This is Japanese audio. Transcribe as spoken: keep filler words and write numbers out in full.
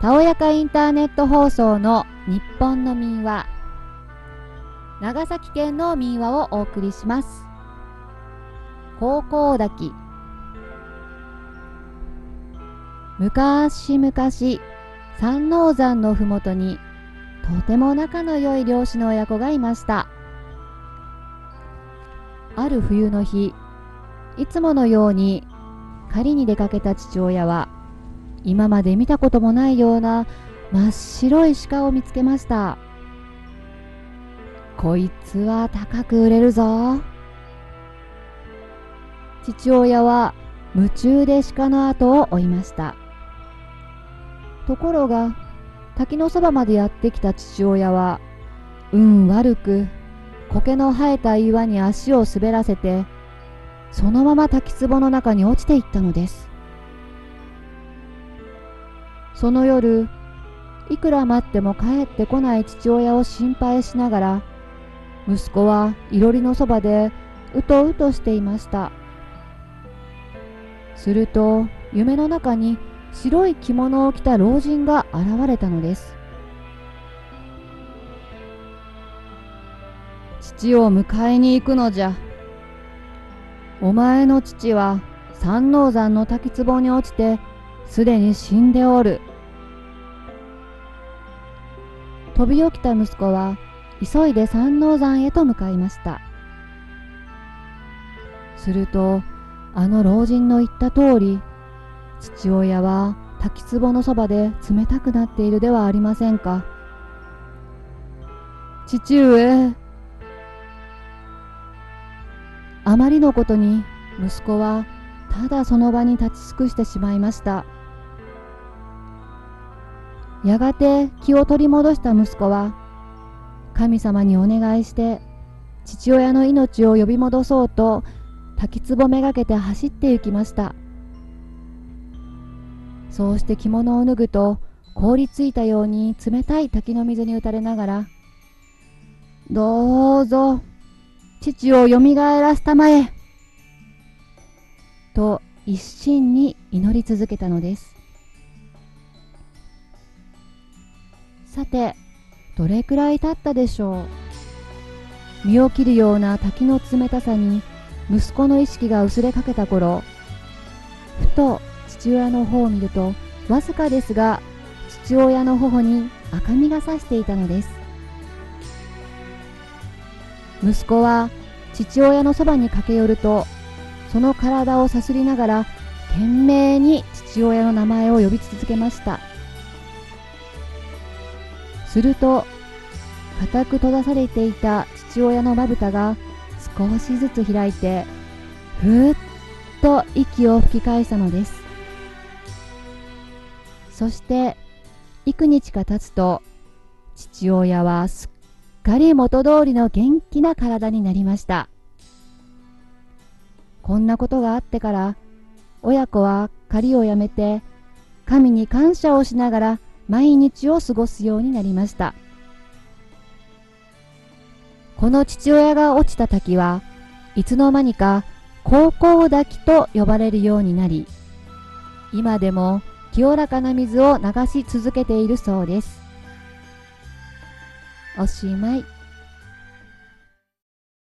たおやかインターネット放送の日本の民話、長崎県の民話をお送りします。高校滝。昔々三能山のふもとにとても仲の良い漁師の親子がいました。ある冬の日、いつものように狩りに出かけた父親は、今まで見たこともないような真っ白い鹿を見つけました。こいつは高く売れるぞ。父親は夢中で鹿の後を追いました。ところが滝のそばまでやってきた父親は運悪く苔の生えた岩に足を滑らせて、そのまま滝壺の中に落ちていったのです。その夜、いくら待っても帰ってこない父親を心配しながら、息子はいろりのそばでうとうとしていました。すると夢の中に白い着物を着た老人が現れたのです。父を迎えに行くのじゃ。お前の父は三能山の滝壺に落ちてすでに死んでおる。飛び起きた息子は急いで三能山へと向かいました。するとあの老人の言った通り、父親は滝壺のそばで冷たくなっているではありませんか。父上。あまりのことに息子はただその場に立ち尽くしてしまいました。やがて気を取り戻した息子は、神様にお願いして父親の命を呼び戻そうと滝壺めがけて走って行きました。そうして着物を脱ぐと、凍りついたように冷たい滝の水に打たれながら、どうぞ父をよみがえらすたまえと一心に祈り続けたのです。さて、どれくらい経ったでしょう。身を切るような滝の冷たさに息子の意識が薄れかけた頃、ふと父親の方を見ると、わずかですが父親の頬に赤みがさしていたのです。息子は父親のそばに駆け寄ると、その体をさすりながら懸命に父親の名前を呼び続けました。すると固く閉ざされていた父親のまぶたが少しずつ開いて、ふーっと息を吹き返したのです。そして幾日か経つと、父親はすっかり元通りの元気な体になりました。こんなことがあってから、親子は狩りをやめて神に感謝をしながら毎日を過ごすようになりました。この父親が落ちた滝は、いつの間にか高校滝と呼ばれるようになり、今でも清らかな水を流し続けているそうです。おしまい。